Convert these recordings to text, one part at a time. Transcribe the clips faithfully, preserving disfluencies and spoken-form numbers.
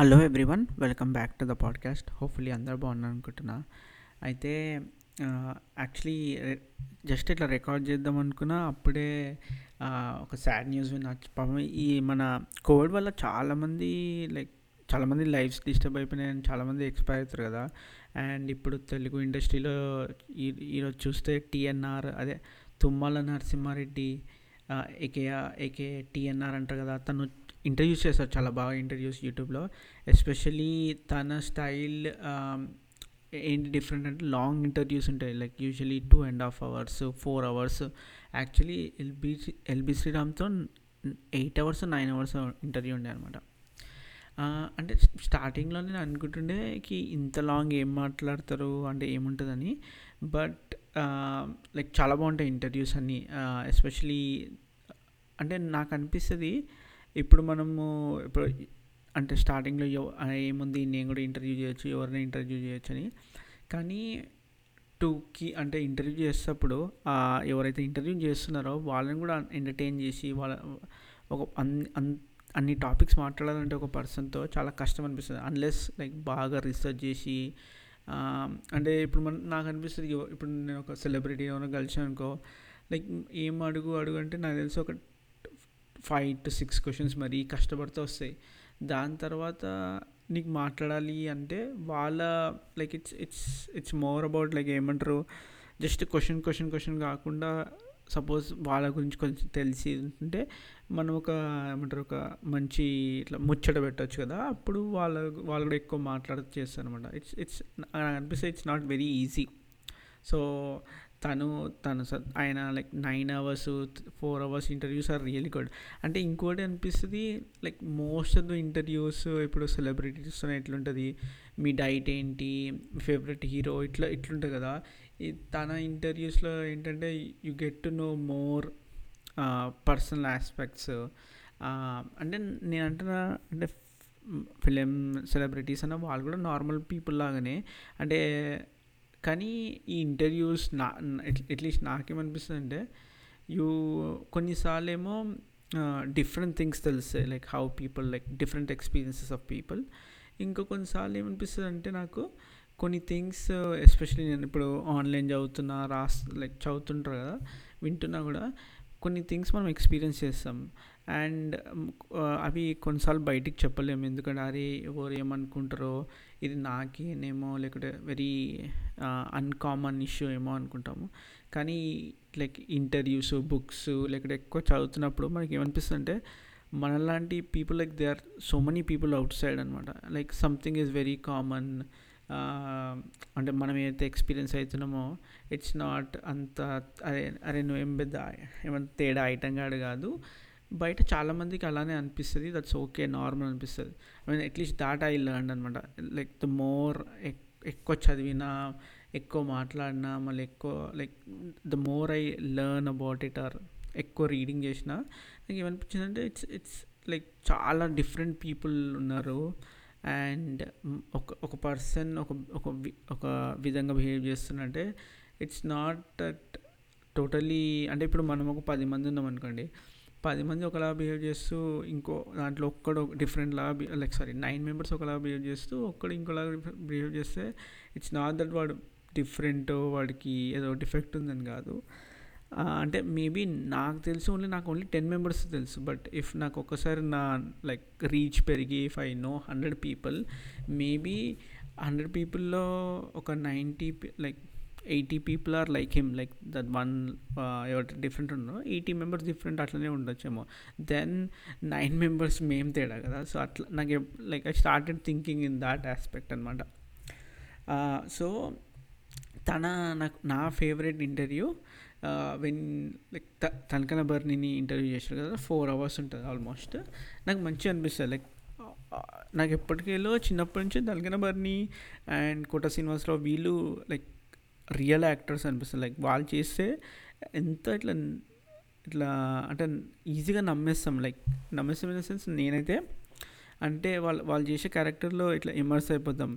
Hello everyone, welcome back to the podcast. Hopefully అందరూ బాగున్నారు అనుకుంటున్నా. అయితే యాక్చువల్లీ జస్ట్ ఇట్లా రికార్డ్ చేద్దాం అనుకున్నా, అప్పుడే ఒక సాడ్ న్యూస్ విన్నా. పాపం ఈ మన కోవిడ్ వల్ల చాలామంది లైక్ చాలామంది లైఫ్స్ డిస్టర్బ్ అయిపోయినాయని చాలామంది ఎక్స్పైర్ అవుతారు కదా. అండ్ ఇప్పుడు తెలుగు ఇండస్ట్రీలో ఈ ఈరోజు చూస్తే టీఎన్ఆర్, అదే Tummala Narasimha Reddy, aka aka TNR అంటారు కదా, తను ఇంటర్వ్యూస్ చేస్తారు, చాలా బాగా ఇంటర్వ్యూస్ యూట్యూబ్లో. ఎస్పెషల్లీ తన స్టైల్ ఏంటి డిఫరెంట్ అంటే లాంగ్ ఇంటర్వ్యూస్ ఉంటాయి, like usually two and half hours, four hours. Actually LB LB శ్రీరామ్తో eight hours nine hours interview ఉండే అనమాట. అంటే స్టార్టింగ్లో నేను అనుకుంటుండే కి ఇంత లాంగ్ ఏం మాట్లాడతారు, అంటే ఏముంటుందని. బట్ లైక్ చాలా బాగుంటాయి ఇంటర్వ్యూస్ అన్నీ. ఎస్పెషలీ అంటే నాకు అనిపిస్తుంది ఇప్పుడు మనము ఇప్పుడు అంటే స్టార్టింగ్లో ఏముంది, నేను కూడా ఇంటర్వ్యూ చేయొచ్చు, ఎవరైనా ఇంటర్వ్యూ చేయొచ్చు అని. కానీ టూకి అంటే ఇంటర్వ్యూ చేసేటప్పుడు ఎవరైతే ఇంటర్వ్యూ చేస్తున్నారో వాళ్ళని కూడా ఎంటర్టైన్ చేసి వాళ్ళ ఒక అన్ని అన్ని టాపిక్స్ మాట్లాడాలంటే ఒక పర్సన్తో చాలా కష్టం అనిపిస్తుంది, అన్లెస్ లైక్ బాగా రీసెర్చ్ చేసి. అంటే ఇప్పుడు మన నాకు అనిపిస్తుంది, ఇప్పుడు నేను ఒక సెలబ్రిటీ ఎవరైనా కలిసాను అనుకో, లైక్ ఏం అడుగు అడుగు అంటే నాకు తెలిసి ఒక ఫైవ్ టు సిక్స్ క్వశ్చన్స్ మరి కష్టపడుతూ వస్తాయి. దాని తర్వాత నీకు మాట్లాడాలి అంటే వాళ్ళ like it's it's it's more about like ఏమంటారు, జస్ట్ క్వశ్చన్ క్వశ్చన్ క్వశ్చన్ కాకుండా సపోజ్ వాళ్ళ గురించి కొంచెం తెలిసి ఉంటే మనం ఒక ఏమంటారు ఒక మంచి ఇట్లా ముచ్చట పెట్టవచ్చు కదా, అప్పుడు వాళ్ళ వాళ్ళు కూడా ఎక్కువ మాట్లాడ చేస్తారు అనమాట. ఇట్స్ ఇట్స్ నాకు అనిపిస్తే it's not very easy. So తను తను ఆయన like nine hours four hours interviews are really good. అంటే ఇంకోటి అనిపిస్తుంది, like most of the interviews ఇప్పుడు సెలబ్రిటీస్తో ఎట్లుంటుంది, మీ డైట్ ఏంటి, మీ ఫేవరెట్ హీరో, ఇట్లా ఇట్లుంటుంది కదా. తన ఇంటర్వ్యూస్లో ఏంటంటే you get to know more personal aspects. అంటే నేను అంటున్నా అంటే ఫిలిం సెలబ్రిటీస్ అన్న వాళ్ళు కూడా నార్మల్ పీపుల్ లాగానే, అంటే కానీ ఈ ఇంటర్వ్యూస్ నా అట్లీస్ట్ నాకేమనిపిస్తుంది అంటే యూ కొన్నిసార్లు ఏమో డిఫరెంట్ థింగ్స్ తెలుస్తాయి, like how people like different experiences of people. ఇంకా కొన్నిసార్లు ఏమనిపిస్తుంది అంటే నాకు కొన్ని థింగ్స్, ఎస్పెషలీ నేను ఇప్పుడు ఆన్లైన్ చదువుతున్నా రాస్ లైక్ చదువుతుంటారు కదా, వింటున్నా కూడా, కొన్ని థింగ్స్ మనం ఎక్స్పీరియన్స్ చేస్తాం. అండ్ అవి కొన్నిసార్లు బయటికి చెప్పలేము, ఎందుకంటే అరే ఎవరు ఏమనుకుంటారో, ఇది నాకేనేమో లేకుంటే వెరీ అన్కామన్ ఇష్యూ ఏమో అనుకుంటాము. కానీ లైక్ ఇంటర్వ్యూస్, బుక్స్ లేకుంటే ఎక్కువ చదువుతున్నప్పుడు మనకి ఏమనిపిస్తుంది అంటే మనలాంటి people like they are so many people outside అనమాట. Like something is very common, అంటే మనం ఏదైతే ఎక్స్పీరియన్స్ అవుతున్నామో ఇట్స్ నాట్ అంత అరే అరే నువ్వేం పెద్ద ఏమంత తేడా ఐటంగాడు కాదు. బయట చాలామందికి అలానే అనిపిస్తుంది, దట్స్ ఓకే, నార్మల్ అనిపిస్తుంది. I mean at least that I learn అనమాట. లైక్ ద మోర్ ఎక్కువ చదివినా, ఎక్కువ మాట్లాడినా, మళ్ళీ ఎక్కువ like the more I learn about it or ఎక్కువ రీడింగ్ చేసినా నాకు ఏమనిపించిందంటే ఇట్స్ ఇట్స్ లైక్ చాలా డిఫరెంట్ పీపుల్ ఉన్నారు. అండ్ ఒక ఒక పర్సన్ ఒక ఒక ఒక విధంగా బిహేవ్ చేస్తున్నంటే ఇట్స్ నాట్ దట్ టోటలీ. అంటే ఇప్పుడు మనం ఒక పది మంది ఉన్నాం అనుకోండి, పది మంది ఒకలా బిహేవ్ చేస్తూ ఇంకో దాంట్లో ఒక్కడు డిఫరెంట్ లా లైక్ సారీ నైన్ మెంబర్స్ ఒకలా బిహేవ్ చేస్తూ ఒక్కడు ఇంకోలా బిహేవ్ చేస్తే ఇట్స్ నాట్ దట్ వాడు డిఫరెంట్, వాడికి ఏదో డిఫెక్ట్ ఉందని కాదు. అంటే మేబీ నాకు తెలుసు ఓన్లీ నాకు ఓన్లీ టెన్ మెంబర్స్ తెలుసు, బట్ ఇఫ్ నాకు ఒక్కసారి నా లైక్ రీచ్ పెరిగి if I know hundred people, maybe hundred పీపుల్లో ఒక ninety like eighty people are like him, like that one ఎవరైతే డిఫరెంట్ ఉన్నారో ఎయిటీ మెంబర్స్ డిఫరెంట్ అట్లనే ఉండొచ్చేమో. దెన్ నైన్ మెంబర్స్ మేము తేడా కదా. సో అట్లా నాకు like I started thinking in that aspect అనమాట. సో తన నాకు నా ఫేవరెట్ ఇంటర్వ్యూ వెన్ లైక్ త తనకనబర్నిని ఇంటర్వ్యూ చేశారు కదా, ఫోర్ అవర్స్ ఉంటుంది ఆల్మోస్ట్. నాకు మంచిగా అనిపిస్తుంది, లైక్ నాకు ఎప్పటికెళ్ళో చిన్నప్పటి నుంచి తనకనబర్ని అండ్ కోట శ్రీనివాసరావు వీళ్ళు లైక్ రియల్ యాక్టర్స్ అనిపిస్తుంది. లైక్ వాళ్ళు చేస్తే ఎంత ఇట్లా ఇట్లా అంటే ఈజీగా నమ్మేస్తాం, లైక్ నమ్మేస్తాం ఇన్ ద సెన్స్ నేనైతే అంటే వాళ్ళు వాళ్ళు చేసే క్యారెక్టర్లో ఇట్లా ఇమర్స్ అయిపోతాం,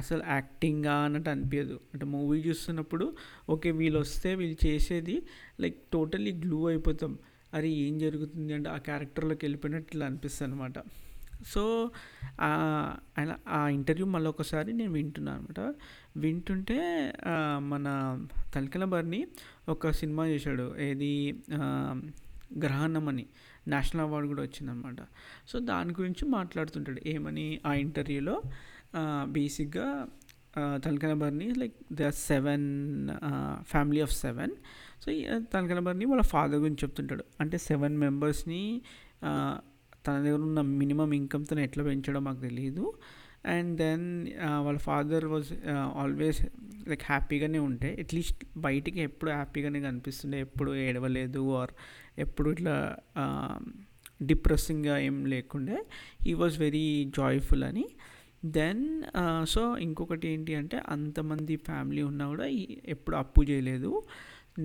అసలు యాక్టింగా అన్నట్టు అనిపించదు. అంటే మూవీ చూస్తున్నప్పుడు ఓకే వీళ్ళు వస్తే వీళ్ళు చేసేది లైక్ టోటల్లీ గ్లూ అయిపోతాం, అరే ఏం జరుగుతుంది అంటే ఆ క్యారెక్టర్లోకి వెళ్ళిపోయినట్టు ఇలా అనిపిస్తుంది అనమాట. సో ఆయన ఆ ఇంటర్వ్యూ మళ్ళీ ఒకసారి నేను వింటున్నాను అనమాట. వింటుంటే మన తనకలభరణి ఒక సినిమా చేశాడు, ఏది గ్రహణం అని, నేషనల్ అవార్డు కూడా వచ్చిందనమాట. సో దాని గురించి మాట్లాడుతుంటాడు ఏమని ఆ ఇంటర్వ్యూలో. బేసిక్గా Tanikella Bharani like they are seven family of seven. So Tanikella Bharani వాళ్ళ ఫాదర్ గురించి చెప్తుంటాడు, అంటే సెవెన్ మెంబర్స్ని తన దగ్గర ఉన్న మినిమం ఇన్కమ్తో ఎట్లా పెంచడం మాకు తెలియదు. అండ్ దెన్ వాళ్ళ ఫాదర్ వాజ్ ఆల్వేస్ లైక్ హ్యాపీగానే ఉంటే, అట్లీస్ట్ బయటికి ఎప్పుడు హ్యాపీగానే కనిపిస్తుండే, ఎప్పుడు ఏడవలేదు ఆర్ ఎప్పుడు ఇట్లా డిప్రెసింగ్గా ఏం లేకుండే, హీ వాజ్ వెరీ జాయ్ఫుల్ అని. దెన్ సో ఇంకొకటి ఏంటి అంటే అంతమంది ఫ్యామిలీ ఉన్నా కూడా ఎప్పుడు అప్పు చేయలేదు,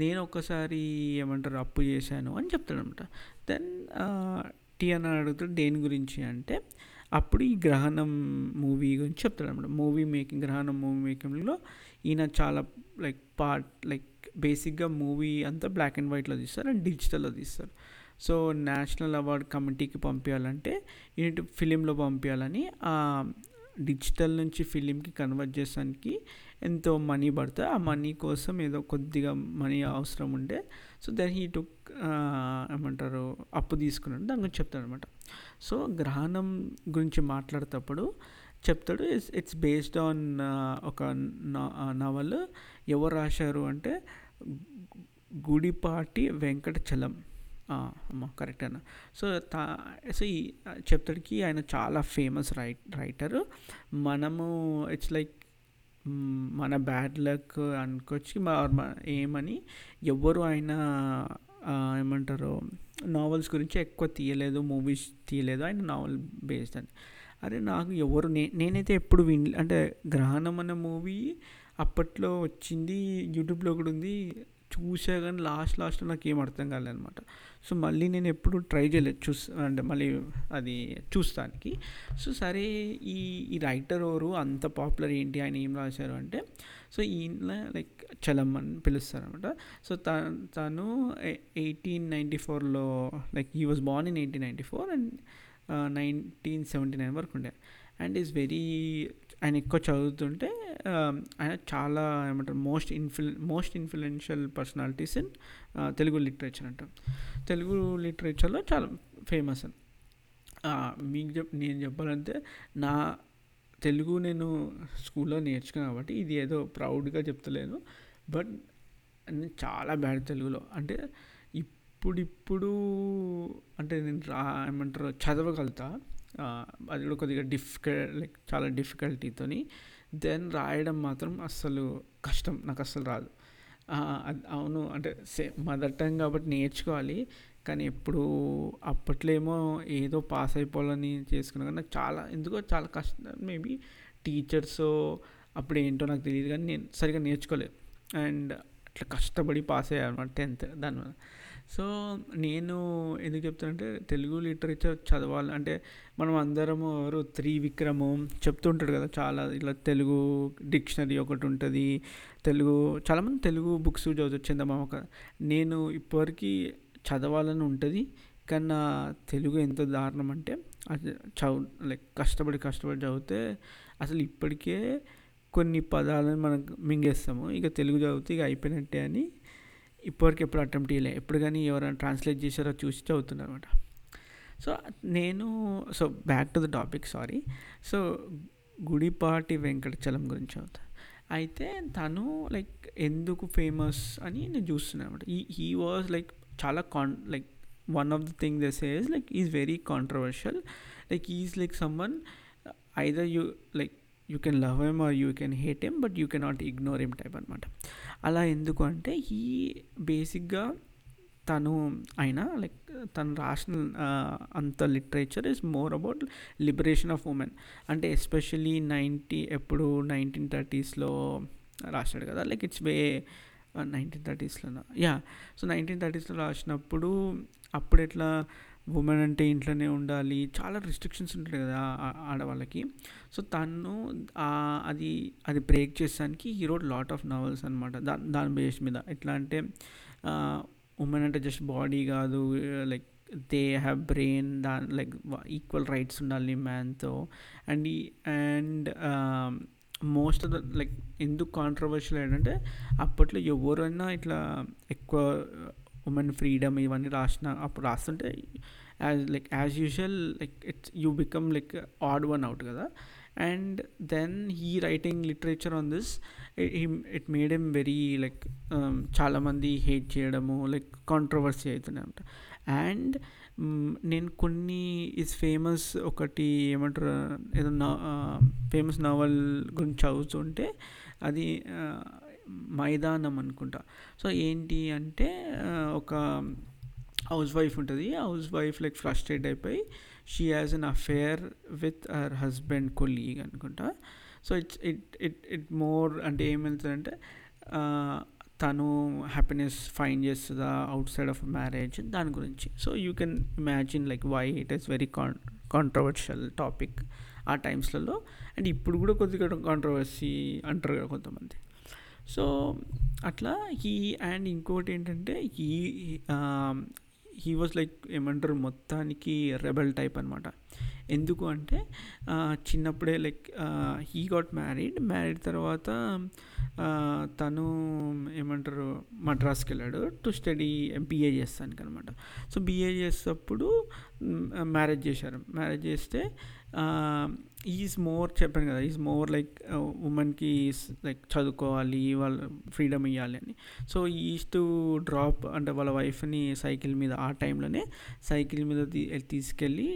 నేను ఒక్కసారి ఏమంటారు అప్పు చేశాను అని చెప్తాడనమాట. దెన్ టీఎన్ఆర్ అడుగుతాడు దేని గురించి అంటే అప్పుడు ఈ గ్రహణం మూవీ గురించి చెప్తాడు అనమాట. మూవీ మేకింగ్, గ్రహణం మూవీ మేకింగ్లో ఈయన చాలా లైక్ పార్ట్ లైక్ బేసిక్గా మూవీ అంతా బ్లాక్ అండ్ వైట్లో తీస్తారు అండ్ డిజిటల్లో తీస్తారు. సో నేషనల్ అవార్డ్ కమిటీకి పంపించాలంటే ఈయన ఫిలింలో పంపించాలని, డిజిటల్ నుంచి ఫిలింకి కన్వర్ట్ చేసానికి ఎంతో మనీ పడతాయి, ఆ మనీ కోసం ఏదో కొద్దిగా మనీ అవసరం ఉండే. సో దెన్ హీ టుక్ ఏమంటారు అప్పు తీసుకున్నాడు, దాని గురించి చెప్తాడు అనమాట. సో గ్రహణం గురించి మాట్లాడేటప్పుడు చెప్తాడు ఇట్స్ ఇట్స్ బేస్డ్ ఆన్ ఒక నవల్. ఎవరు రాశారు అంటే గుడిపాటి వెంకట చలం, కరెక్ట్ అన్న. సో తా సో ఈ చెప్తాడికి ఆయన చాలా ఫేమస్ రైట్ రైటరు. మనము ఇట్స్ లైక్ మన బ్యాడ్ లక్ అనుకోవచ్చు ఏమని, ఎవ్వరు ఆయన ఏమంటారు నావల్స్ గురించి ఎక్కువ తీయలేదు, మూవీస్ తీయలేదు, ఆయన నావల్ బేస్డ్ అని. అరే నాకు ఎవరు నే నేనైతే ఎప్పుడు విన్ అంటే గ్రహణం అన్న మూవీ అప్పట్లో వచ్చింది, యూట్యూబ్లో కూడా ఉంది, చూసా కానీ లాస్ట్ లాస్ట్లో నాకు ఏం అర్థం కాలేదనమాట. సో మళ్ళీ నేను ఎప్పుడు ట్రై చేయలేదు చూస్ అంటే మళ్ళీ అది చూస్తానికి. సో సరే ఈ ఈ రైటర్ ఎవరు, అంత పాపులర్ ఏంటి, ఆయన ఏం రాశారు అంటే సో ఈయన లైక్ చలం అని పిలుస్తారనమాట. సో త తను ఎయిటీన్ నైంటీ ఫోర్లో like he was born in eighteen ninety four and nineteen seventy nine వరకు ఉండే. అండ్ ఈజ్ వెరీ ఆయన ఎక్కువ చదువుతుంటే ఆయన చాలా ఏమంటారు మోస్ట్ ఇన్ఫ్లు most influential personalities in Telugu literature అంటాం. తెలుగు లిటరేచర్లో చాలా ఫేమస్ అని మీకు చెప్ నేను చెప్పాలంటే నా తెలుగు నేను స్కూల్లో నేర్చుకున్నాను కాబట్టి ఇది ఏదో ప్రౌడ్గా చెప్తలేను, బట్ నేను చాలా బ్యాడ్ తెలుగులో. అంటే ఇప్పుడిప్పుడు అంటే నేను రా ఏమంటారు చదవగలుగుతా, అది కూడా కొద్దిగా డిఫికల్ట్ లైక్ చాలా డిఫికల్టీతో. దెన్ రాయడం మాత్రం అస్సలు కష్టం, నాకు అస్సలు రాదు. అవును అంటే సే మదర్ టంగ్ కాబట్టి నేర్చుకోవాలి, కానీ ఎప్పుడు అప్పట్లేమో ఏదో పాస్ అయిపోవాలని చేసుకున్నా, కానీ నాకు చాలా ఎందుకో చాలా కష్టం. మేబీ టీచర్స్ అప్పుడు ఏంటో నాకు తెలియదు, కానీ నేను సరిగ్గా నేర్చుకోలేదు అండ్ అట్లా కష్టపడి పాస్ అయ్యాను అనమాట టెన్త్ దానివల్ల. సో నేను ఎందుకు చెప్తానంటే తెలుగు లిటరేచర్ చదవాలి అంటే మనం అందరము ఎవరు త్రివిక్రము చెప్తుంటాడు కదా, చాలా ఇలా తెలుగు డిక్షనరీ ఒకటి ఉంటుంది, తెలుగు చాలామంది తెలుగు బుక్స్ చదువుతారు, చందమామ కథ. నేను ఇప్పటివరకు చదవాలని ఉంటుంది, కానీ నా తెలుగు ఎంత దారుణం అంటే చదువు లైక్ కష్టపడి కష్టపడి చదివితే అసలు ఇప్పటికే కొన్ని పదాలను మనం మింగేస్తాము, ఇక తెలుగు చదివితే ఇక అయిపోయినట్టే అని ఇప్పటివరకు ఎప్పుడు అటెంప్ట్ చేయలే. ఎప్పుడు కానీ ఎవరైనా ట్రాన్స్లేట్ చేశారో చూసి చదువుతున్నారు అనమాట. సో నేను so back to the topic sorry. So Gudipati Venkata Chalam గురించి చదువుతాను. అయితే తను లైక్ ఎందుకు ఫేమస్ అని నేను చూస్తున్నాను అనమాట. ఈ హీ వాజ్ లైక్ చాలా కాన్ like one of the thing they says like is very controversial, like is like someone either you like you can love him or you can hate him, but you cannot ignore him type అనమాట. అలా ఎందుకు అంటే ఈ బేసిక్గా తను ఆయన like తను రాసిన అంత literature is more about liberation of women. అంటే ఎస్పెషలీ నైంటీ ఎప్పుడు నైన్టీన్ థర్టీస్లో రాశాడు కదా, లైక్ ఇట్స్ వే నైన్టీన్ థర్టీస్లోనా యా సో నైన్టీన్ థర్టీస్లో రాసినప్పుడు అప్పుడు ఎట్లా ఉమెన్ అంటే ఇంట్లోనే ఉండాలి, చాలా రిస్ట్రిక్షన్స్ ఉంటాయి కదా ఆడవాళ్ళకి. సో తను అది అది బ్రేక్ చేసానికి he wrote lot of novels అనమాట. దా దాని బేస్ మీద ఎట్లా అంటే ఉమెన్ అంటే జస్ట్ బాడీ కాదు, లైక్ దే హ్యావ్ బ్రెయిన్ దా లైక్ ఈక్వల్ రైట్స్ ఉండాలి మ్యాన్తో. అండ్ ఈ and most of the like ఎందుకు కాంట్రవర్షియల్ ఏంటంటే అప్పట్లో ఎవరైనా ఇట్లా ఎక్కువ ఉమెన్ ఫ్రీడమ్ ఇవన్నీ రాసిన అప్పుడు రాస్తుంటే as like as usual like it's you become like odd one out కదా. And then he writing literature on this it made him very like చాలామంది హేట్ చేయడము లైక్ కాంట్రవర్సీ అవుతున్నాయి అనమాట. అండ్ నేను కొన్ని ఇస్ ఫేమస్ ఒకటి ఏమంటారు ఏదో నా ఫేమస్ నావల్ గురించి చదువుతుంటే అది మైదానం అనుకుంటా. సో ఏంటి అంటే ఒక హౌస్ వైఫ్ ఉంటుంది, హౌస్ వైఫ్ లైక్ ఫ్రస్ట్రేట్ అయిపోయి she has an affair with her husband colleague అనుకుంటా. So it's it it it more అంటే ఏం వెళ్తుందంటే తను హ్యాపీనెస్ ఫైండ్ చేస్తుందా అవుట్ సైడ్ ఆఫ్ మ్యారేజ్ దాని గురించి. So you can imagine like why it is very కాన్ కాంట్రవర్షియల్ టాపిక్ ఆ టైమ్స్లలో. అండ్ ఇప్పుడు కూడా కొద్దిగా కాంట్రవర్సీ అంటారు కదా కొంతమంది. సో అట్లా హీ అండ్ ఇంకోటి ఏంటంటే హీ హీ వాజ్ లైక్ ఏమంటారు మొత్తానికి రెబల్ టైప్ అనమాట. ఎందుకు అంటే చిన్నప్పుడే like he got married married తర్వాత తను ఏమంటారు మద్రాస్కి వెళ్ళాడు టు స్టడీ బీఏ చేస్తానికి అనమాట. సో బీఏ చేసేటప్పుడు మ్యారేజ్ చేశారు. మ్యారేజ్ చేస్తే ఈజ్ మోర్ చెప్పాను కదా ఈజ్ మోర్ లైక్ ఉమెన్కి లైక్ చదువుకోవాలి వాళ్ళ ఫ్రీడమ్ ఇవ్వాలి అని. సో ఈజ్ టు డ్రాప్ అంటే వాళ్ళ వైఫ్ని సైకిల్ మీద ఆ టైంలోనే సైకిల్ మీద తీసుకెళ్ళి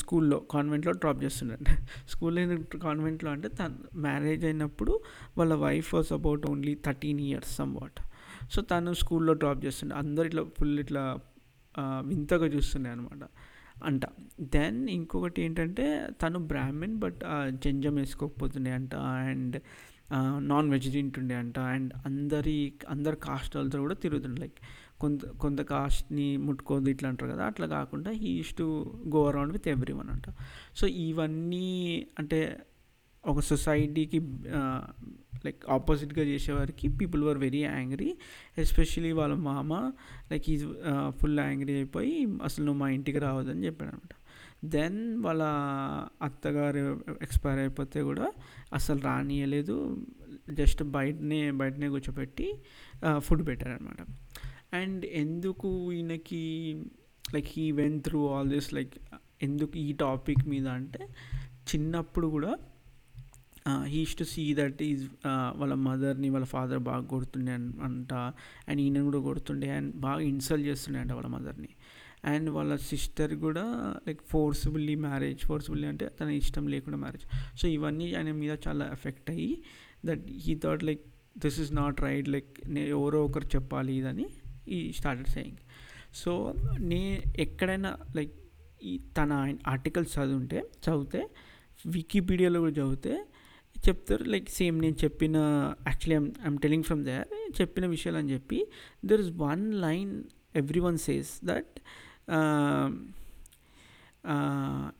స్కూల్లో కాన్వెంట్లో డ్రాప్ చేస్తుండే. స్కూల్లో కాన్వెంట్లో అంటే తను మ్యారేజ్ అయినప్పుడు వాళ్ళ wife was about only thirteen years somewhat. So తను స్కూల్లో డ్రాప్ చేస్తుండే అందరు ఇట్లా ఫుల్ ఇట్లా వింతగా చూస్తుండే అనమాట అంట. దెన్ ఇంకొకటి ఏంటంటే తను బ్రాహ్మణ్ బట్ జంజం వేసుకోకపోతుండే అంట అండ్ నాన్ వెజ్ తింటుండే అంట. అండ్ అందరి అందరు కాస్ట్ వాళ్ళతో కూడా తిరుగుతుండే లైక్ కొంత కొంత కాస్ట్ని ముట్టుకోదు ఇట్లా అంటారు కదా అట్లా కాకుండా he use to go around with everyone అంట. సో ఇవన్నీ అంటే ఒక సొసైటీకి లైక్ ఆపోజిట్గా చేసేవారికి people were very angry. Especially వాళ్ళ మామ లైక్ ఈజ్ ఫుల్ యాంగ్రీ అయిపోయి అసలు నువ్వు మా ఇంటికి రావద్దని చెప్పాడు అనమాట. దెన్ వాళ్ళ అత్తగారు ఎక్స్పైర్ అయిపోతే కూడా అసలు రానియలేదు, జస్ట్ బయటనే బయటనే కూర్చోబెట్టి ఫుడ్ పెట్టారనమాట. అండ్ ఎందుకు ఈయనకి like he went through all this like ఎందుకు ఈ టాపిక్ మీద అంటే చిన్నప్పుడు కూడా he use to see that is వాళ్ళ మదర్ని వాళ్ళ ఫాదర్ బాగా కొడుతుండే అంట అండ్ ఈయన కూడా కొడుతుండే అండ్ బాగా ఇన్సల్ట్ చేస్తుండే అంట వాళ్ళ మదర్ని. అండ్ వాళ్ళ సిస్టర్ కూడా లైక్ ఫోర్స్ఫుల్లీ మ్యారేజ్ ఫోర్స్ఫుల్లీ అంటే తన ఇష్టం లేకుండా మ్యారేజ్. సో ఇవన్నీ ఆయన మీద చాలా ఎఫెక్ట్ అయ్యి that he thought like this is not right like నేను ఎవరో ఒకరు చెప్పాలి ఇదని ఈ స్టార్టెడ్ సేయింగ్. సో నే ఎక్కడైనా లైక్ ఈ తన ఆర్టికల్స్ చదువుంటే చదివితే వికీపీడియాలో కూడా చదివితే చెప్తారు లైక్ సేమ్ నేను చెప్పిన actually I'm I'm telling from there చెప్పిన విషయాలు అని చెప్పి there is one line everyone says that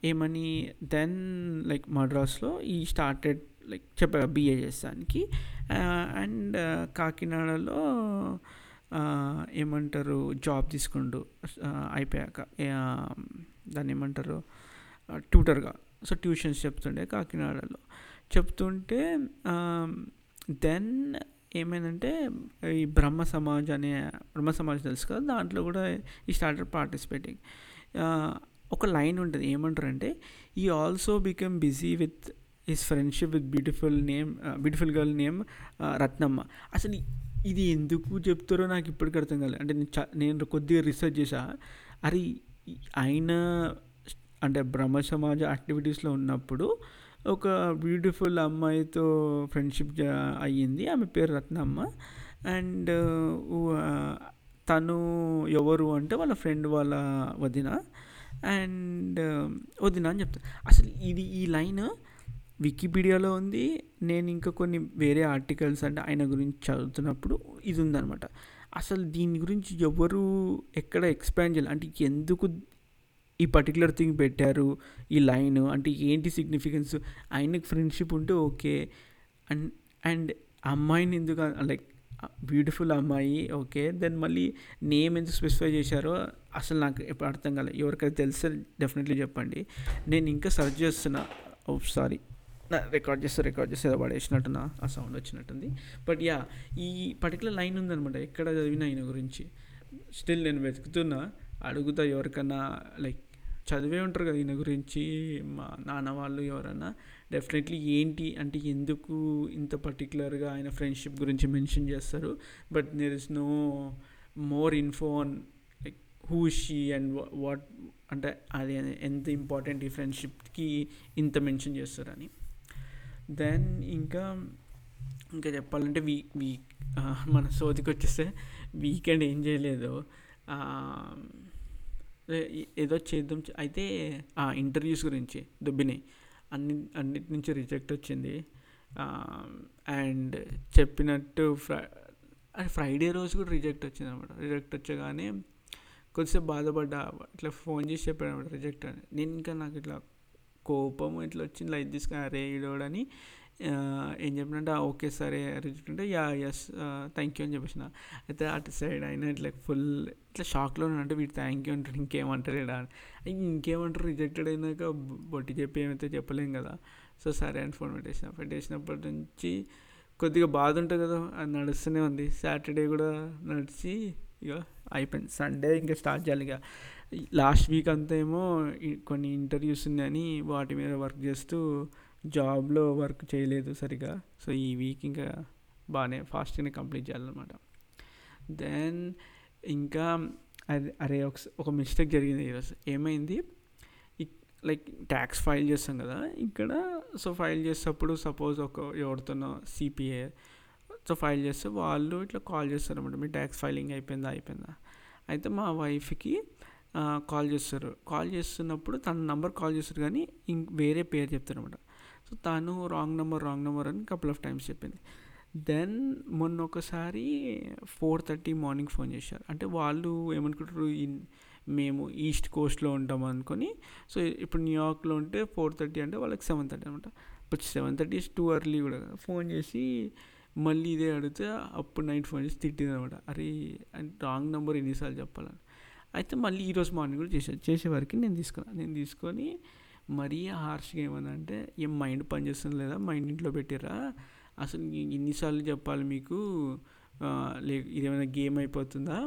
ఏమని దెన్ లైక్ మద్రాస్లో ఈ స్టార్టెడ్ లైక్ చెప్ప బీఏ చేస్తానికి అండ్ కాకినాడలో ఏమంటారు జాబ్ తీసుకుండు అయిపోయాక దాన్ని ఏమంటారు ట్యూటర్గా. సో ట్యూషన్స్ చెప్తుండే కాకినాడలో చెప్తుంటే దెన్ ఏమైందంటే ఈ బ్రహ్మ సమాజ్ అనే బ్రహ్మ సమాజ్ తెలుసు కదా దాంట్లో కూడా ఈ స్టార్టెడ్ పార్టిసిపేటింగ్. ఒక లైన్ ఉంటుంది ఏమంటారంటే ఈ also become busy with his friendship with beautiful name beautiful girl name Ratnamma. అసలు ఇది ఎందుకు చెప్తారో నాకు ఇప్పటికీ అర్థం కాలేదు. అంటే నేను చ నేను కొద్దిగా రీసెర్చ్ చేశా. అరే ఆయన అంటే బ్రహ్మ సమాజ యాక్టివిటీస్లో ఉన్నప్పుడు ఒక బ్యూటిఫుల్ అమ్మాయితో ఫ్రెండ్షిప్ అయ్యింది, ఆమె పేరు రత్నమ్మ. అండ్ తను ఎవరు అంటే వాళ్ళ ఫ్రెండ్ వాళ్ళ వదిన అండ్ వదిన అని చెప్తాను. అసలు ఇది ఈ లైన్ వికీపీడియాలో ఉంది. నేను ఇంకా కొన్ని వేరే ఆర్టికల్స్ అంటే ఆయన గురించి చదువుతున్నప్పుడు ఇది ఉందన్నమాట. అసలు దీని గురించి ఎవరు ఎక్కడ ఎక్స్పాండ్ చేయాలి అంటే ఎందుకు ఈ పర్టికులర్ థింగ్ పెట్టారు ఈ లైన్ అంటే ఏంటి సిగ్నిఫికెన్స్. ఆయనకు ఫ్రెండ్షిప్ ఉంటే ఓకే అండ్ అండ్ అమ్మాయిని ఎందుకు లైక్ బ్యూటిఫుల్ అమ్మాయి, ఓకే. దెన్ మళ్ళీ నేమ్ ఎంత స్పెసిఫై చేశారో అసలు నాకు ఎప్పుడు అర్థం కాలేదు. ఎవరికైతే తెలిస్తే డెఫినెట్లీ చెప్పండి. నేను ఇంకా సర్చ్ చేస్తున్నా. ఒకసారి రికార్డ్ చేస్తే రికార్డ్ చేస్తే ఏదో పడేసినట్టున్నా, ఆ సౌండ్ వచ్చినట్టుంది. బట్ యా, ఈ పర్టికులర్ లైన్ ఉందనమాట ఎక్కడ చదివిన ఆయన గురించి. స్టిల్ నేను వెతుకుతున్నా, అడుగుతా ఎవరికన్నా లైక్ చదివే ఉంటారు కదా ఈయన గురించి మా నాన్న వాళ్ళు ఎవరన్నా, డెఫినెట్లీ ఏంటి అంటే ఎందుకు ఇంత పర్టికులర్గా ఆయన ఫ్రెండ్షిప్ గురించి మెన్షన్ చేస్తారు. But there is no more info on like who she and what అంటే అది ఎంత ఇంపార్టెంట్ ఈ ఫ్రెండ్షిప్కి ఇంత మెన్షన్ చేస్తారని. దెన్ ఇంకా ఇంకా చెప్పాలంటే వీక్ వీక్ మన సోదికి వచ్చేస్తే వీకెండ్ ఏం చేయలేదు. ఏదో చేద్దాం అయితే ఆ ఇంటర్వ్యూస్ గురించి దుబ్బినాయి, అన్ని అన్నిటి నుంచి రిజెక్ట్ వచ్చింది. అండ్ చెప్పినట్టు ఫ్రై అది ఫ్రైడే రోజు కూడా రిజెక్ట్ వచ్చింది అనమాట. రిజెక్ట్ వచ్చగానే కొద్దిసేపు బాధపడ్డా, ఇట్లా ఫోన్ చేసి చెప్పాడు అనమాట రిజెక్ట్ అని. నేను ఇంకా నాకు ఇట్లా కోపం ఇట్లా వచ్చింది, లైట్ తీసుకుని అరే ఇడోడని ఏం చెప్పినంటే ఓకే సరే రిజెక్ట్ అంటే యా ఎస్ థ్యాంక్ యూ అని చెప్పేసిన. అయితే అటు సైడ్ అయినా ఇట్లా ఫుల్ ఇట్లా షాక్లో అంటే వీడు థ్యాంక్ యూ అంటాడు, ఇంకేమంటారు ఇలా ఇంకేమంటారు రిజెక్టెడ్ అయినాక బొట్టి చెప్పి ఏమైతే చెప్పలేం కదా. సో సరే అని ఫోన్ పెట్టేసిన. పెట్టేసినప్పటి నుంచి కొద్దిగా బాధ ఉంటుంది కదా, అది నడుస్తూనే ఉంది. సాటర్డే కూడా నడిచి ఇక అయిపోయింది. సండే ఇంకా స్టార్ట్ చేయాలి. ఇక లాస్ట్ వీక్ అంతా ఏమో కొన్ని ఇంటర్వ్యూస్ ఉన్నాయని వాటి మీద వర్క్ చేస్తూ జాబ్లో వర్క్ చేయలేదు సరిగా. సో ఈ వీక్ ఇంకా బాగానే ఫాస్ట్గానే కంప్లీట్ చేయాలన్నమాట. దెన్ ఇంకా అది అరే ఒక ఒక మిస్టేక్ జరిగింది ఈరోజు. ఏమైంది లైక్ ట్యాక్స్ ఫైల్ చేస్తాం కదా ఇక్కడ, సో ఫైల్ చేసేటప్పుడు సపోజ్ ఒక ఎవరితోనో సిపిఏ సో ఫైల్ చేస్తే వాళ్ళు ఇట్లా కాల్ చేస్తారు అనమాట, మీ ట్యాక్స్ ఫైలింగ్ అయిపోయిందా అయిపోయిందా అయితే మా వైఫ్కి కాల్ చేస్తారు. కాల్ చేస్తున్నప్పుడు తన నంబర్ కాల్ చేస్తారు కానీ ఇంక వేరే పేరు చెప్తారు అనమాట. సో తాను రాంగ్ నెంబర్ రాంగ్ నెంబర్ అని కపుల్ ఆఫ్ టైమ్స్ చెప్పింది. దెన్ మొన్న ఒకసారి ఫోర్ థర్టీ మార్నింగ్ ఫోన్ చేశారు. అంటే వాళ్ళు ఏమనుకుంటారు మేము ఈస్ట్ కోస్ట్లో ఉంటాం అనుకొని, సో ఇప్పుడు న్యూయార్క్లో ఉంటే ఫోర్ థర్టీ అంటే వాళ్ళకి సెవెన్ థర్టీ అనమాట. But seven thirty is too early కూడా. ఫోన్ చేసి మళ్ళీ ఇదే అడిగితే అప్పుడు నైట్ ఫోన్ చేసి తిట్టింది అనమాట, అరే రాంగ్ నెంబర్ ఎన్నిసార్లు చెప్పాలని. అయితే మళ్ళీ ఈరోజు మార్నింగ్ కూడా చేశాను. చేసేవరకు నేను తీసుకున్నాను. నేను తీసుకొని మరీ హార్ష్గా ఏమన్నా అంటే ఏం మైండ్ పనిచేస్తుంది లేదా, మైండ్ ఇంట్లో పెట్టిరా అసలు ఎన్నిసార్లు చెప్పాలి మీకు, లే ఇదేమైనా గేమ్ అయిపోతుందా,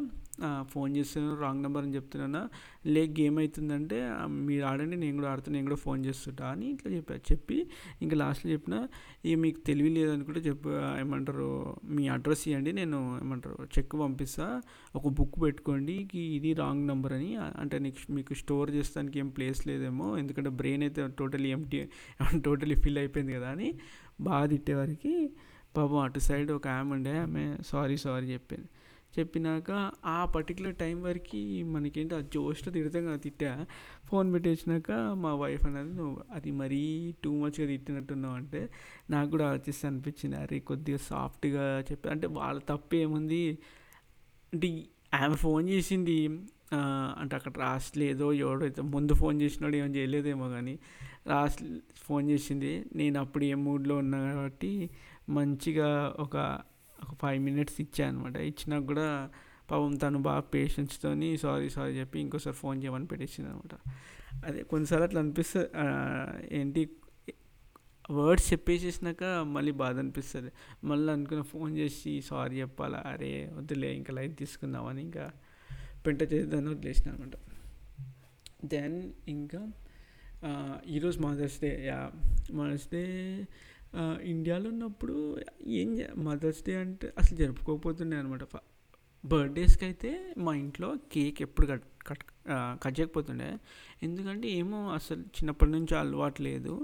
ఫోన్ చేస్తున్నాను రాంగ్ నెంబర్ అని చెప్తున్నానా, లే గేమ్ అవుతుందంటే మీరు ఆడండి నేను కూడా ఆడుతున్నా నేను కూడా ఫోన్ చేస్తుంటా అని ఇట్లా చెప్పా. చెప్పి ఇంకా లాస్ట్లో చెప్పిన ఇక మీకు తెలివి లేదనుకుంటే చెప్పు ఏమంటారు మీ అడ్రస్ ఇవ్వండి నేను ఏమంటారు చెక్ పంపిస్తా, ఒక బుక్ పెట్టుకోండి ఇది రాంగ్ నెంబర్ అని. అంటే మీకు స్టోర్ చేస్తానికి ఏం ప్లేస్ లేదేమో ఎందుకంటే బ్రెయిన్ అయితే టోటలీ ఎంప్టీ టోటలీ ఫిల్ అయిపోయింది కదా అని బాగా తిట్టేవారికి పాపం అటు సైడ్ ఒక ఆమె ఉండే, ఆమె సారీ సారీ చెప్పింది. చెప్పినాక ఆ పర్టికులర్ టైం వరకు మనకేంటి ఆ జోష్లో తిడతాం కదా తిట్టా. ఫోన్ పెట్టేసినాక మా వైఫ్ అనేది నువ్వు అది మరీ టూ మచ్గా తిట్టినట్టున్నావు అంటే నాకు కూడా వచ్చేసి అనిపించింది, అరే కొద్దిగా సాఫ్ట్గా చెప్పి అంటే వాళ్ళ తప్పు ఏముంది అంటే ఆమె ఫోన్ చేసింది అంటే అక్కడ రాసలేదో ఎవడైతే ముందు ఫోన్ చేసినాడు ఏమో చేయలేదేమో కానీ రాస్ ఫోన్ చేసింది. నేను అప్పుడు ఏ మూడ్లో ఉన్నా కాబట్టి మంచిగా ఒక ఒక ఫైవ్ మినిట్స్ ఇచ్చాను అనమాట. ఇచ్చినా కూడా పాపం తను బాగా పేషెన్స్తో సారీ సారీ చెప్పి ఇంకోసారి ఫోన్ చేయమని పెట్టేసింది అనమాట. అదే కొన్నిసార్లు అట్లా అనిపిస్తుంది ఏంటి వర్డ్స్ చెప్పేసేసినాక మళ్ళీ బాధ అనిపిస్తుంది. మళ్ళీ అనుకున్న ఫోన్ చేసి సారీ చెప్పాలా, అరే వద్దులే ఇంకా లైట్ తీసుకుందామని ఇంకా పెంట చేద్దామని వదిలేసిన అనమాట. దెన్ ఇంకా ఈరోజు mother's day. Yeah mother's day ఇండియాలో ఉన్నప్పుడు ఏం మదర్స్ డే అంటే అసలు జరుపుకోకపోతుండే అనమాట. బర్త్డేస్కి అయితే మా ఇంట్లో కేక్ ఎప్పుడు కట్ కట్ కట్ చేయకపోతుండే, ఎందుకంటే ఏమో అసలు చిన్నప్పటి నుంచి అలవాటు లేదు.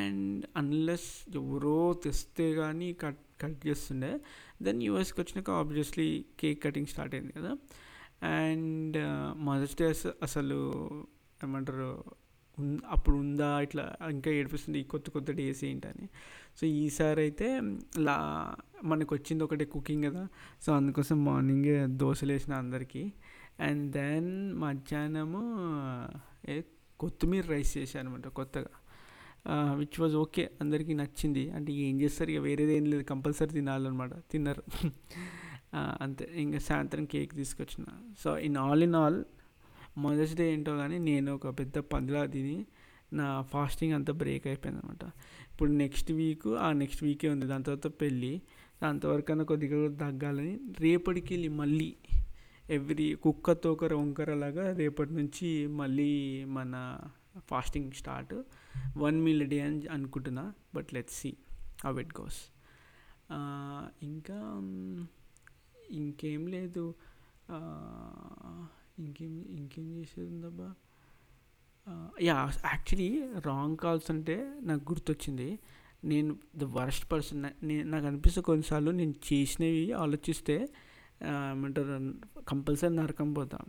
అండ్ అన్లెస్ ఎవరో తెస్తే కానీ కట్ కట్ చేస్తుండే. దెన్ యూఎస్కి వచ్చినాక ఆబ్వియస్లీ కేక్ కటింగ్ స్టార్ట్ అయింది కదా. అండ్ మదర్స్ డే అసలు ఏమంటారు అప్పుడు ఉందా ఇట్లా ఇంకా ఏడిపిస్తుంది కొత్త కొత్త డేస్ ఏంటని. సో ఈసారి అయితే లా మనకు వచ్చింది ఒకటే కుకింగ్ కదా, సో అందుకోసం మార్నింగే దోశలు వేసిన అందరికీ. అండ్ దెన్ మధ్యాహ్నము కొత్తిమీర రైస్ చేశాను అనమాట కొత్తగా. విచ్ వాజ్ ఓకే, అందరికీ నచ్చింది. అంటే ఏం చేస్తారు, ఇక వేరేది ఏం లేదు, కంపల్సరీ తినాలన్నమాట. తిన్నారు అంతే. ఇంకా సాయంత్రం కేక్ తీసుకొచ్చిన. So in all in all mother's day ఏంటో కానీ నేను ఒక పెద్ద పందిలా తిని నా ఫాస్టింగ్ అంతా బ్రేక్ అయిపోయింది అనమాట. ఇప్పుడు నెక్స్ట్ వీక్ ఆ నెక్స్ట్ వీకే ఉంది, దాని తర్వాత పెళ్ళి, అంతవరకన్నా కొద్దిగా తగ్గాలని రేపటికి వెళ్ళి మళ్ళీ ఎవ్రీ కుక్క తోకర వంకరలాగా రేపటి నుంచి మళ్ళీ మన fasting start, one meal day అని అనుకుంటున్నా. But let's see how it goes. ఇంకా ఇంకేం లేదు, ఇంకేం ఇంకేం చేసేది ఉందబ్బా. యా యాక్చువల్లీ రాంగ్ కాల్స్ అంటే నాకు గుర్తొచ్చింది. నేను ద వరస్ట్ పర్సన్. నేను నాకు అనిపిస్తే కొన్నిసార్లు నేను చేసినవి ఆలోచిస్తే ఏమంటారు, కంపల్సరీ నరకం పోతాం.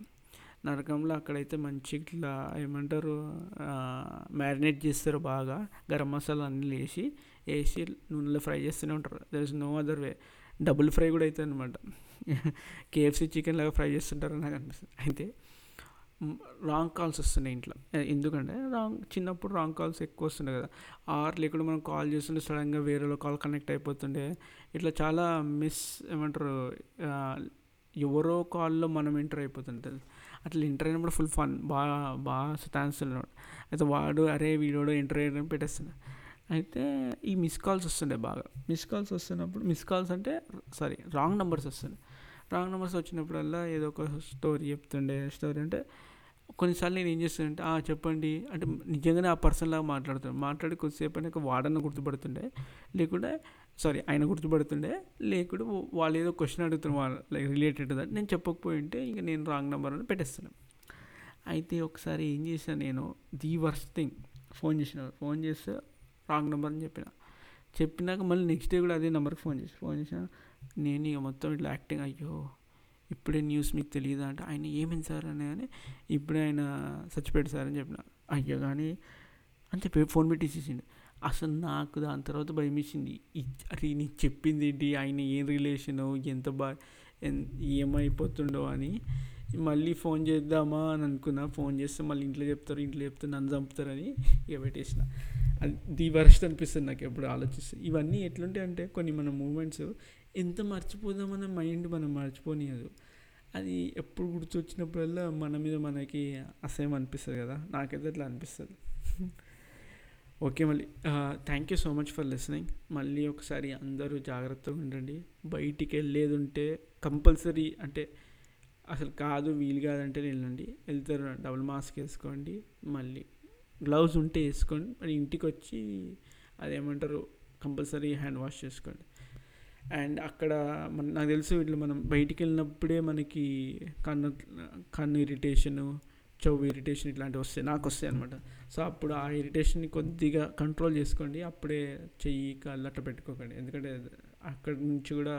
నరకంలో అక్కడైతే మంచి ఇట్లా ఏమంటారు మ్యారినేట్ చేస్తారు, బాగా గరం మసాలా అన్నీ వేసి వేసి నూనెలో ఫ్రై చేస్తూనే ఉంటారు. There is no other way. Double fry కూడా అవుతుంది అనమాట, కేఎఫ్సీ చికెన్ లాగా ఫ్రై చేస్తుంటారని నాకు అనిపిస్తుంది. అయితే రాంగ్ కాల్స్ వస్తున్నాయి ఇంట్లో. ఎందుకంటే రాంగ్ చిన్నప్పుడు రాంగ్ కాల్స్ ఎక్కువ వస్తుండే కదా, ఆర్ లేకుండా మనం కాల్ చేస్తుంటే సడన్గా వేరేలో కాల్ కనెక్ట్ అయిపోతుండే. ఇట్లా చాలా మిస్ ఏమంటారు, ఎవరో కాల్లో మనం ఎంటర్ అయిపోతుంటుంది. అట్లా ఎంటర్ అయినప్పుడు ఫుల్ ఫన్, బాగా బాగా సతాయిస్తున్నాడు. అయితే వాడు అరే వీడోడు ఎంటర్ అయ్యడం పెట్టేస్తున్నాడు. అయితే ఈ మిస్ కాల్స్ వస్తుండే బాగా. మిస్ కాల్స్ వస్తున్నప్పుడు మిస్ కాల్స్ అంటే సారీ రాంగ్ నెంబర్స్ వస్తుండే. రాంగ్ నెంబర్స్ వచ్చినప్పుడల్లా ఏదో ఒక స్టోరీ చెప్తుండే. స్టోరీ అంటే కొన్నిసార్లు నేను ఏం చేస్తుంటే చెప్పండి అంటే నిజంగానే ఆ పర్సన్లాగా మాట్లాడుతుండే. మాట్లాడి కొద్దిసేపు అంటే వాడన్న గుర్తుపడుతుండే, లేకుంటే సారీ ఆయన గుర్తుపడుతుండే, లేకుంటే వాళ్ళు ఏదో క్వశ్చన్ అడుగుతున్నారు వాళ్ళ లైక్ రిలేటెడ్ అంటే నేను చెప్పకపోయి ఉంటే ఇంకా నేను రాంగ్ నెంబర్ అని పెట్టేస్తున్నాను. అయితే ఒకసారి ఏం చేశాను నేను, ది వర్స్ట్ థింగ్, ఫోన్ చేసిన ఫోన్ చేస్తే రాంగ్ నెంబర్ అని చెప్పిన. చెప్పినాక మళ్ళీ నెక్స్ట్ డే కూడా అదే నెంబర్కి ఫోన్ చేసి ఫోన్ చేసిన నేను ఇక మొత్తం ఇట్లా యాక్టింగ్, అయ్యో ఇప్పుడే న్యూస్ మీకు తెలియదా అంటే, ఆయన ఏమైంది సార్ అని, కానీ ఇప్పుడే ఆయన చచ్చిపోయాడు సార్ అని చెప్పిన. అయ్యో కానీ అంతే ఫోన్ పెట్టేసేసిండు. అసలు నాకు దాని తర్వాత భయం వేసింది, అరే నేను చెప్పింది ఏంటి, ఆయన ఏం రిలేషను, ఎంత బా ఏమైపోతుండో అని. మళ్ళీ ఫోన్ చేద్దామా అని అనుకున్నా, ఫోన్ చేస్తే మళ్ళీ ఇంట్లో చెప్తారు, ఇంట్లో చెప్తే నన్ను చంపుతారని ఇక పెట్టేసిన. అది ది వరస్ట్ అనిపిస్తుంది నాకు ఎప్పుడు ఆలోచిస్తే. ఇవన్నీ ఎట్లుంటాయి అంటే కొన్ని మన మూమెంట్స్ ఎంత మర్చిపోదామన్న మైండ్ మనం మర్చిపోనియదు. అది ఎప్పుడు గుర్తొచ్చినప్పుడల్లా మన మీద మనకి అసహ్యం అనిపిస్తుంది కదా, నాకైతే అట్లా అనిపిస్తుంది. ఓకే మళ్ళీ thank you so much for listening. మళ్ళీ ఒకసారి అందరూ జాగ్రత్తగా ఉండండి. బయటికి వెళ్ళేది ఉంటే కంపల్సరీ, అంటే అసలు కాదు వీలు కాదంటే వెళ్ళండి. వెళ్తారు డబుల్ మాస్క్ వేసుకోండి, మళ్ళీ గ్లౌజ్ ఉంటే వేసుకోండి, మరి ఇంటికి వచ్చి అదేమంటారు కంపల్సరీ హ్యాండ్ వాష్ చేసుకోండి. అండ్ అక్కడ మన నాకు తెలుసు ఇట్లా మనం బయటికి వెళ్ళినప్పుడే మనకి కన్ను కన్ను ఇరిటేషను, చెవు ఇరిటేషన్ ఇట్లాంటివి వస్తాయి, నాకు వస్తాయి అనమాట. సో అప్పుడు ఆ ఇరిటేషన్ని కొద్దిగా కంట్రోల్ చేసుకోండి, అప్పుడే చెయ్యి కాళ్ళు అట్ట పెట్టుకోకండి, ఎందుకంటే అక్కడి నుంచి కూడా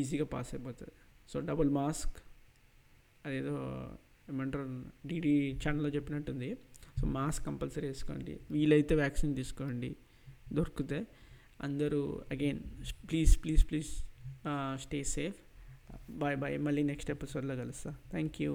ఈజీగా పాస్ అయిపోతుంది. సో డబుల్ మాస్క్, అదేదో ఏమంటారు డీడీ ఛానల్లో చెప్పినట్టుంది. సో మాస్క్ కంపల్సరీ వేసుకోండి, వీలైతే వ్యాక్సిన్ తీసుకోండి దొరికితే. అందరూ again please please please stay safe. Bye bye, మళ్ళీ నెక్స్ట్ ఎపిసోడ్లో కలుస్తా. Thank you.